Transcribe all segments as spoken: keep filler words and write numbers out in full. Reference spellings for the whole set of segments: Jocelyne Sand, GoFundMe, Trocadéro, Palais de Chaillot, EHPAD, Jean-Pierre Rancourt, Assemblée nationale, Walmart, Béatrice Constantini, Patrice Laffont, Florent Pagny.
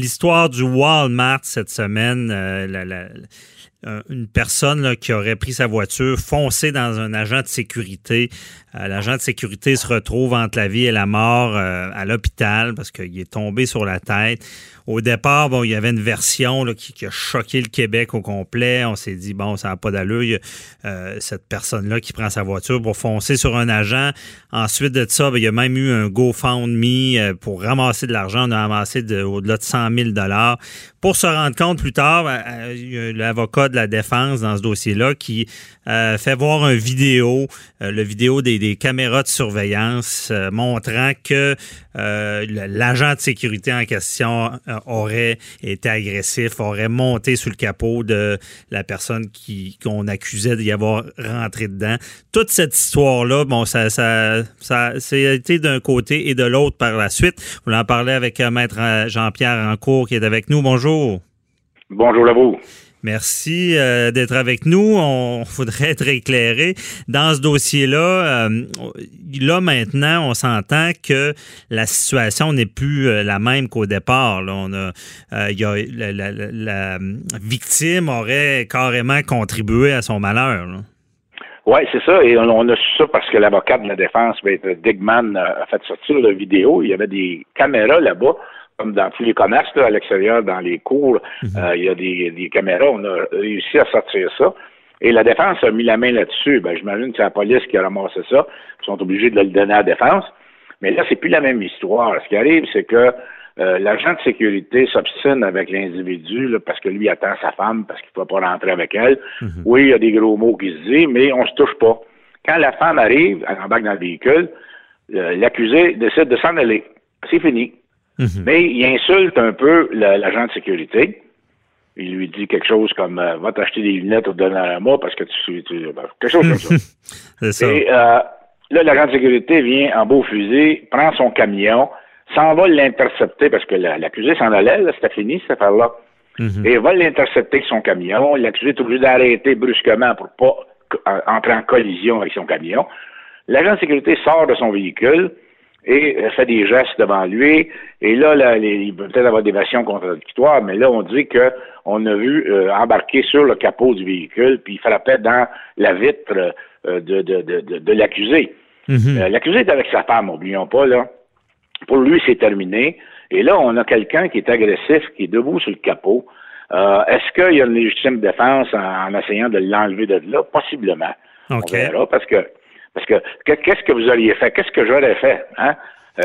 l'histoire du Walmart cette semaine, euh, la, la, la, une personne là, qui aurait pris sa voiture, foncé dans un agent de sécurité. Euh, l'agent de sécurité se retrouve entre la vie et la mort euh, à l'hôpital parce qu'il est tombé sur la tête. Au départ, bon, il y avait une version là, qui, qui a choqué le Québec au complet. On s'est dit, bon, ça n'a pas d'allure. Il y a, euh, cette personne-là qui prend sa voiture pour foncer sur un agent. Ensuite de ça, bien, il y a même eu un GoFundMe pour ramasser de l'argent. On a ramassé de, au-delà de cent mille dollars pour se rendre compte plus tard, euh, il y a l'avocat de la défense dans ce dossier-là qui euh, fait voir un vidéo, euh, le vidéo des, des caméras de surveillance euh, montrant que euh, l'agent de sécurité en question euh, aurait été agressif, aurait monté sous le capot de la personne qui, qu'on accusait d'y avoir rentré dedans. Toute cette histoire-là, bon, ça, ça, ça, ça a été d'un côté et de l'autre par la suite. On en parlait avec euh, Maître Jean-Pierre Rancourt qui est avec nous. Bonjour. Bonjour à vous. Merci euh, d'être avec nous. On voudrait être éclairé. Dans ce dossier-là, euh, là maintenant, on s'entend que la situation n'est plus euh, la même qu'au départ. Là. On a, euh, y a, la, la, la victime aurait carrément contribué à son malheur. Là. Oui, c'est ça. Et on, on a su ça parce que l'avocat de la défense, Maître Digman, a fait sortir la vidéo. Il y avait des caméras là-bas. Comme dans tous les commerces, là, à l'extérieur, dans les cours, il euh, y a des, des caméras. On a réussi à sortir ça. Et la défense a mis la main là-dessus. Ben, j'imagine que c'est la police qui a ramassé ça. Ils sont obligés de le donner à la défense. Mais là, c'est plus la même histoire. Ce qui arrive, c'est que euh, l'agent de sécurité s'obstine avec l'individu là, parce que lui attend sa femme, parce qu'il ne peut pas rentrer avec elle. Mm-hmm. Oui, il y a des gros mots qui se disent, mais on ne se touche pas. Quand la femme arrive, elle embarque dans le véhicule, euh, l'accusé décide de s'en aller. C'est fini. Mm-hmm. Mais il insulte un peu la, l'agent de sécurité. Il lui dit quelque chose comme euh, « Va t'acheter des lunettes au Dollarama parce que tu... tu ben, » quelque chose comme ça. C'est ça. Et euh, là, l'agent de sécurité vient en beau fusil, prend son camion, s'en va l'intercepter parce que la, l'accusé s'en allait, là, c'était fini cette affaire-là. Mm-hmm. Et va l'intercepter avec son camion. L'accusé est obligé d'arrêter brusquement pour pas entrer en collision avec son camion. L'agent de sécurité sort de son véhicule et fait des gestes devant lui. Et là, là les, il peut peut-être avoir des versions contradictoires, mais là, on dit que on a vu euh, embarquer sur le capot du véhicule, puis il frappait dans la vitre euh, de, de, de, de l'accusé. Mm-hmm. Euh, l'accusé est avec sa femme, n'oublions pas, là. Pour lui, c'est terminé. Et là, on a quelqu'un qui est agressif, qui est debout sur le capot. Euh, est-ce qu'il y a une légitime défense en, en essayant de l'enlever de là? Possiblement. Okay. On verra, parce que Parce que, que qu'est-ce que vous auriez fait? Qu'est-ce que j'aurais fait, hein?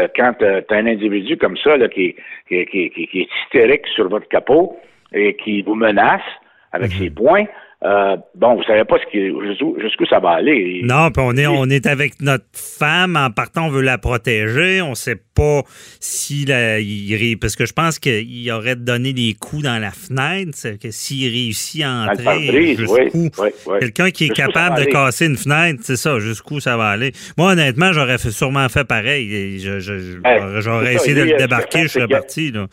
Euh, quand euh, t'as un individu comme ça, là, qui, qui, qui, qui est hystérique sur votre capot et qui vous menace avec mm-hmm. ses poings, euh, bon, vous savez pas ce qui, jusqu'où, jusqu'où ça va aller. Non, puis on est, on est avec notre femme, en partant, on veut la protéger, on sait pas s'il a, il, parce que je pense qu'il aurait donné des coups dans la fenêtre, c'est que s'il réussit à entrer, prise, jusqu'où, oui, oui, oui. quelqu'un qui jusqu'où est capable de casser une fenêtre, c'est ça, jusqu'où ça va aller. Moi, honnêtement, j'aurais fait, sûrement fait pareil, je, je, je, hey, j'aurais essayé ça, de lui, le débarquer, je serais parti, là.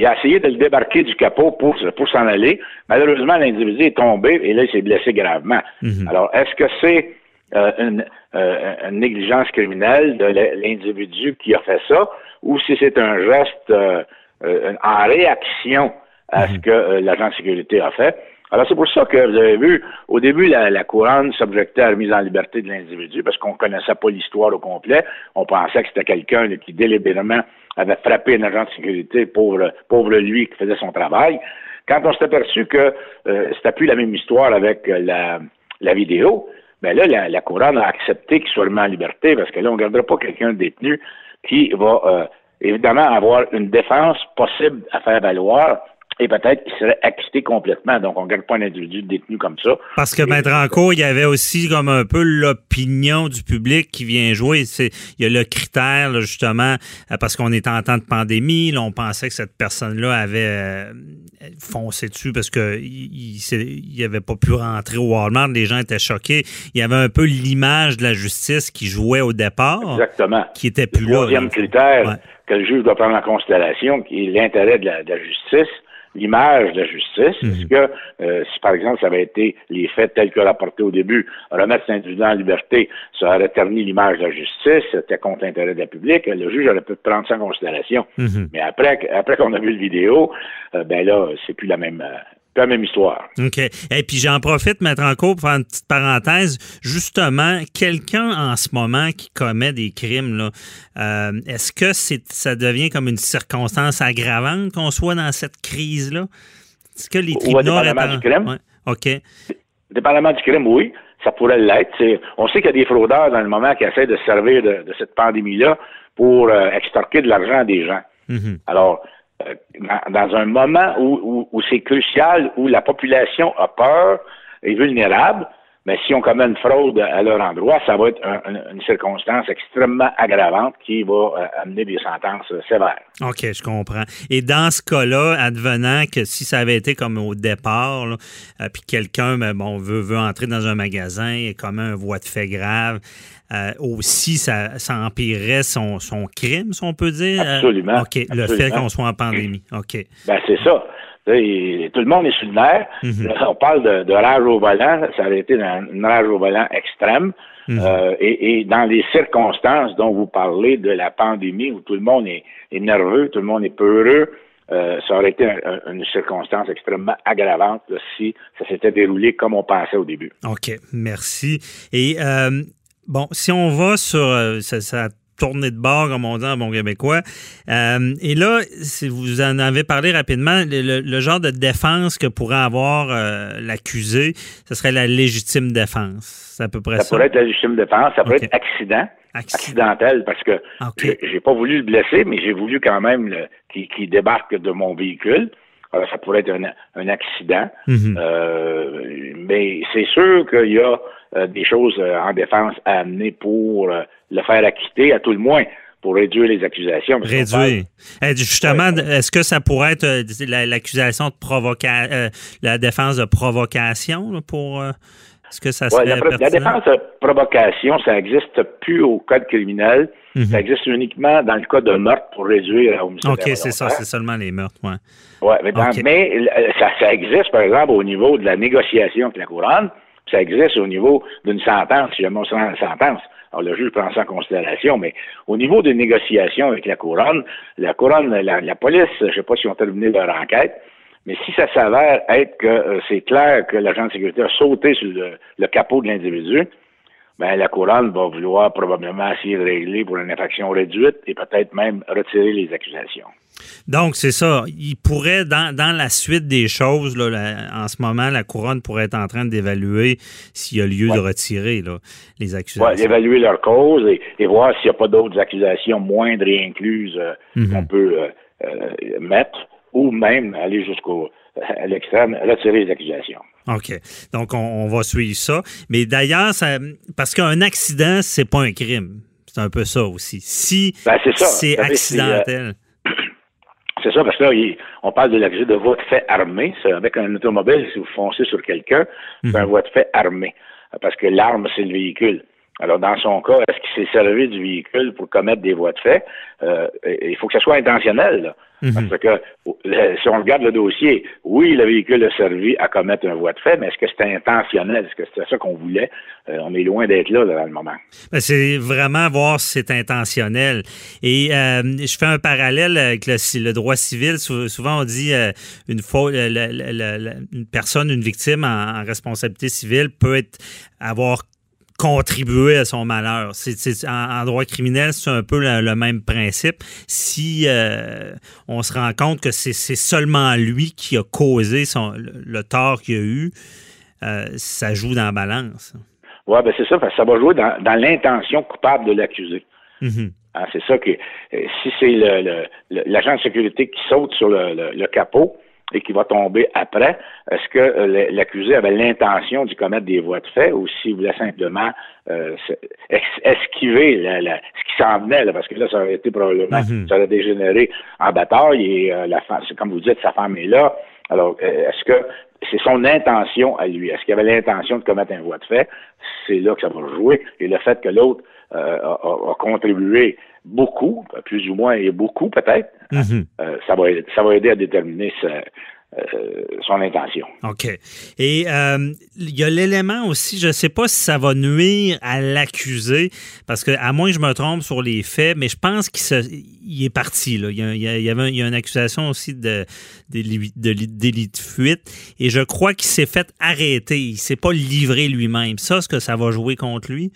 Il a essayé de le débarquer du capot pour, pour s'en aller. Malheureusement, l'individu est tombé et là, il s'est blessé gravement. Mm-hmm. Alors, est-ce que c'est euh, une, euh, une négligence criminelle de l'individu qui a fait ça ou si c'est un geste euh, euh, en réaction à mm-hmm. ce que euh, l'agent de sécurité a fait? Alors, c'est pour ça que vous avez vu, au début, la, la couronne s'objectait à la mise en liberté de l'individu parce qu'on ne connaissait pas l'histoire au complet. On pensait que c'était quelqu'un là, qui, délibérément, avait frappé un agent de sécurité, pauvre, pauvre lui, qui faisait son travail. Quand on s'est aperçu que euh, c'était plus la même histoire avec euh, la, la vidéo, bien là, la, la couronne a accepté qu'il soit remis en liberté parce que là, on ne gardera pas quelqu'un détenu qui va, euh, évidemment, avoir une défense possible à faire valoir. Et peut-être qu'il serait acquitté complètement. Donc, on ne garde pas un individu détenu comme ça. Parce que, Maître Rancourt, il y avait aussi comme un peu l'opinion du public qui vient jouer. C'est, il y a le critère, là, justement, parce qu'on est en temps de pandémie. Là, on pensait que cette personne-là avait euh, foncé dessus parce que il n'avait pas pu rentrer au Walmart. Les gens étaient choqués. Il y avait un peu l'image de la justice qui jouait au départ. Exactement. Qui était plus le là. Le troisième critère ouais. que le juge doit prendre en considération, qui est l'intérêt de la, de la justice. l'image de la justice. Est-ce mm-hmm. que, euh, si par exemple, ça avait été les faits tels que rapportés au début, remettre cet individu en liberté, ça aurait terni l'image de la justice, c'était contre l'intérêt de la public, le juge aurait pu prendre ça en considération. Mm-hmm. Mais après, après qu'on a vu le vidéo, euh, ben là, c'est plus la même... Euh, la même histoire. OK. Et puis, j'en profite, Maître Rancourt, pour faire une petite parenthèse. Justement, quelqu'un en ce moment qui commet des crimes, là, euh, est-ce que c'est, ça devient comme une circonstance aggravante qu'on soit dans cette crise-là? Est-ce que les tribunaux... Ouais, dépendamment du crime. Ouais. OK. Dépendamment du crime, oui. Ça pourrait l'être. C'est, on sait qu'il y a des fraudeurs dans le moment qui essaient de se servir de, de cette pandémie-là pour euh, extorquer de l'argent des gens. Mm-hmm. Alors... dans un moment où, où, où c'est crucial, où la population a peur, est vulnérable, mais si on commet une fraude à leur endroit, ça va être un, une circonstance extrêmement aggravante qui va amener des sentences sévères. OK, je comprends. Et dans ce cas-là, advenant que si ça avait été comme au départ, là, puis quelqu'un ben, bon, veut, veut entrer dans un magasin et commet un voie de fait grave, Euh, aussi, ça, ça empirerait son, son crime, si on peut dire? Absolument. OK, absolument. Le fait qu'on soit en pandémie. OK. Ben, c'est ça. Et tout le monde est sur le nerf. Mm-hmm. On parle de, de rage au volant. Ça aurait été une rage au volant extrême. Mm-hmm. Euh, et, et dans les circonstances dont vous parlez de la pandémie, où tout le monde est, est nerveux, tout le monde est peureux, Euh, ça aurait été un, une circonstance extrêmement aggravante là, si ça s'était déroulé comme on pensait au début. OK, merci. Et... Euh, Bon, si on va sur euh, ça, ça a tourné de bord, comme on dit en bon québécois, euh, et là, si vous en avez parlé rapidement, le, le genre de défense que pourrait avoir euh, l'accusé, ce serait la légitime défense. C'est à peu près ça. Ça pourrait être la légitime défense, ça pourrait okay. être accident, accident, accidentel, parce que okay. j'ai, j'ai pas voulu le blesser, mais j'ai voulu quand même le, qu'il, qu'il débarque de mon véhicule. Alors, ça pourrait être un, un accident. Mm-hmm. Euh, mais c'est sûr qu'il y a euh, des choses euh, en défense à amener pour euh, le faire acquitter, à tout le moins, pour réduire les accusations. Réduire. Parle... Justement, ouais. Est-ce que ça pourrait être euh, la, l'accusation de provocation, euh, la défense de provocation là, pour... Euh... Est-ce que ça serait ouais, la, pro- la défense de provocation, ça n'existe plus au code criminel. Mm-hmm. Ça existe uniquement dans le cas de meurtre pour réduire à homicide. OK, c'est ça, c'est seulement les meurtres. Oui, ouais, mais, dans, okay. mais ça, ça existe, par exemple, au niveau de la négociation avec la couronne. Ça existe au niveau d'une sentence, si jamais on sent une sentence. Alors, le juge prend ça en considération, mais au niveau des négociations avec la couronne, la couronne, la, la police, je ne sais pas si on terminé leur enquête, mais si ça s'avère être que euh, c'est clair que l'agent de sécurité a sauté sur le, le capot de l'individu, ben la couronne va vouloir probablement essayer de régler pour une infraction réduite et peut-être même retirer les accusations. Donc, c'est ça. Il pourrait, dans, dans la suite des choses, là, la, en ce moment, la couronne pourrait être en train d'évaluer s'il y a lieu ouais. de retirer là, les accusations. Oui, d'évaluer leur cause et, et voir s'il n'y a pas d'autres accusations moindres et incluses euh, mm-hmm. qu'on peut euh, euh, mettre. Ou même aller jusqu'au à l'extrême, retirer les accusations. OK. Donc, on, on va suivre ça. Mais d'ailleurs, ça, parce qu'un accident, c'est pas un crime. C'est un peu ça aussi. Si ben, c'est, ça. c'est savez, accidentel. C'est, euh, c'est ça, parce que là, il, on parle de l'accusé de voie de fait armée. Avec un automobile, si vous foncez sur quelqu'un, c'est mmh. un voie de fait armé. Parce que l'arme, c'est le véhicule. Alors, dans son cas, est-ce qu'il s'est servi du véhicule pour commettre des voies de fait? Euh, il faut que ce soit intentionnel, là. Mm-hmm. Parce que, si on regarde le dossier, oui, le véhicule a servi à commettre un voie de fait, mais est-ce que c'était intentionnel? Est-ce que c'était ça qu'on voulait? Euh, on est loin d'être là, là, dans le moment. Ben, c'est vraiment voir si c'est intentionnel. Et euh, je fais un parallèle avec le, le droit civil. Souvent, on dit euh, une faute, la, la, la, la, une personne, une victime en, en responsabilité civile peut être avoir contribuer à son malheur. C'est, c'est, en, en droit criminel, c'est un peu le, le même principe. Si euh, on se rend compte que c'est, c'est seulement lui qui a causé son, le, le tort qu'il a eu, euh, ça joue dans la balance. Oui, bien c'est ça, parce que ça va jouer dans, dans l'intention coupable de l'accusé. Mm-hmm. Ah, c'est ça que si c'est le, le, le, l'agent de sécurité qui saute sur le, le, le capot et qui va tomber après, est-ce que euh, l'accusé avait l'intention d'y commettre des voies de fait ou s'il voulait simplement euh, esquiver la, la, ce qui s'en venait, là, parce que là, ça aurait été probablement, mm-hmm. ça aurait dégénéré en bataille et euh, la femme, comme vous dites, sa femme est là. Alors, euh, est-ce que c'est son intention à lui? Est-ce qu'il avait l'intention de commettre un voie de fait? C'est là que ça va jouer. Et le fait que l'autre euh, a, a contribué beaucoup, plus ou moins, et beaucoup peut-être, mm-hmm. euh, ça, va, ça va aider à déterminer sa, Euh, son intention. OK. Et euh, il y a l'élément aussi, je ne sais pas si ça va nuire à l'accusé, parce que, à moins que je me trompe sur les faits, mais je pense qu'il se, il est parti. Là. Il, y a, il, y avait, il y a une accusation aussi de, de, de, de délit de fuite, et je crois qu'il s'est fait arrêter. Il ne s'est pas livré lui-même. Ça, est-ce que ça va jouer contre lui?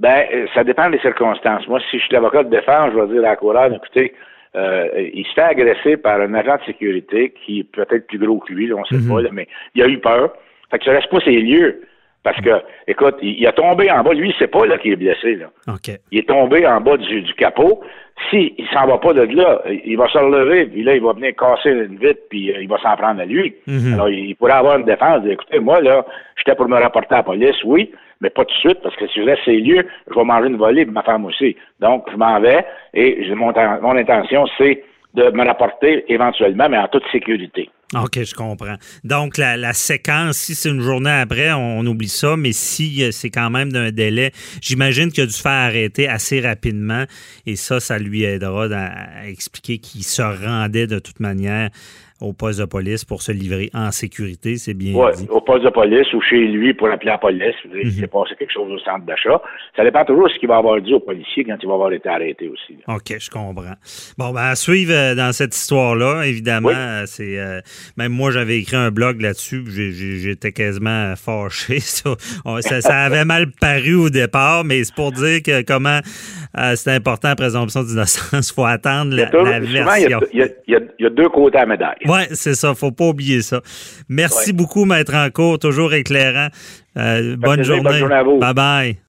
Bien, ça dépend des circonstances. Moi, si je suis l'avocat de défense, je vais dire à la couronne, écoutez, Euh, il se fait agresser par un agent de sécurité qui est peut-être plus gros que lui, là, on sait mm-hmm. pas, là, mais il a eu peur. Fait que ça reste pas ses lieux. Parce que, écoute, il, il a tombé en bas. Lui, il sait pas là qu'il est blessé. Là. Okay. Il est tombé en bas du, du capot. Si il s'en va pas de là, il va se relever, puis là, il va venir casser une vitre, puis euh, il va s'en prendre à lui. Mm-hmm. Alors, il, il pourrait avoir une défense. Dire, écoutez, moi, là, j'étais pour me rapporter à la police, oui, mais pas tout de suite, parce que si je laisse ces lieux, je vais manger une volée, puis ma femme aussi. Donc, je m'en vais, et je, mon, mon intention, c'est de me rapporter éventuellement, mais en toute sécurité. OK, je comprends. Donc, la, la séquence, si c'est une journée après, on, on oublie ça, mais si c'est quand même d'un délai, j'imagine qu'il a dû se faire arrêter assez rapidement, et ça, ça lui aidera à, à expliquer qu'il se rendait de toute manière au poste de police pour se livrer en sécurité, c'est bien ouais, dit. Oui, au poste de police ou chez lui pour appeler la police. Mm-hmm. Il s'est passé quelque chose au centre d'achat. Ça dépend toujours de ce qu'il va avoir dit au policier quand il va avoir été arrêté aussi. Là. OK, je comprends. Bon, ben à suivre dans cette histoire-là, évidemment, oui. c'est euh, même moi, j'avais écrit un blog là-dessus, j'ai, j'étais quasiment fâché. Ça, ça, ça avait mal paru au départ, mais c'est pour dire que comment euh, c'est important la présomption d'innocence. Il faut attendre la, toujours, la version. Il y, y, y, y a deux côtés à la médaille. Oui, c'est ça. Faut pas oublier ça. Merci ouais. beaucoup, Maître Rancourt. Toujours éclairant. Euh, bonne journée. Bonne journée à vous. Bye-bye.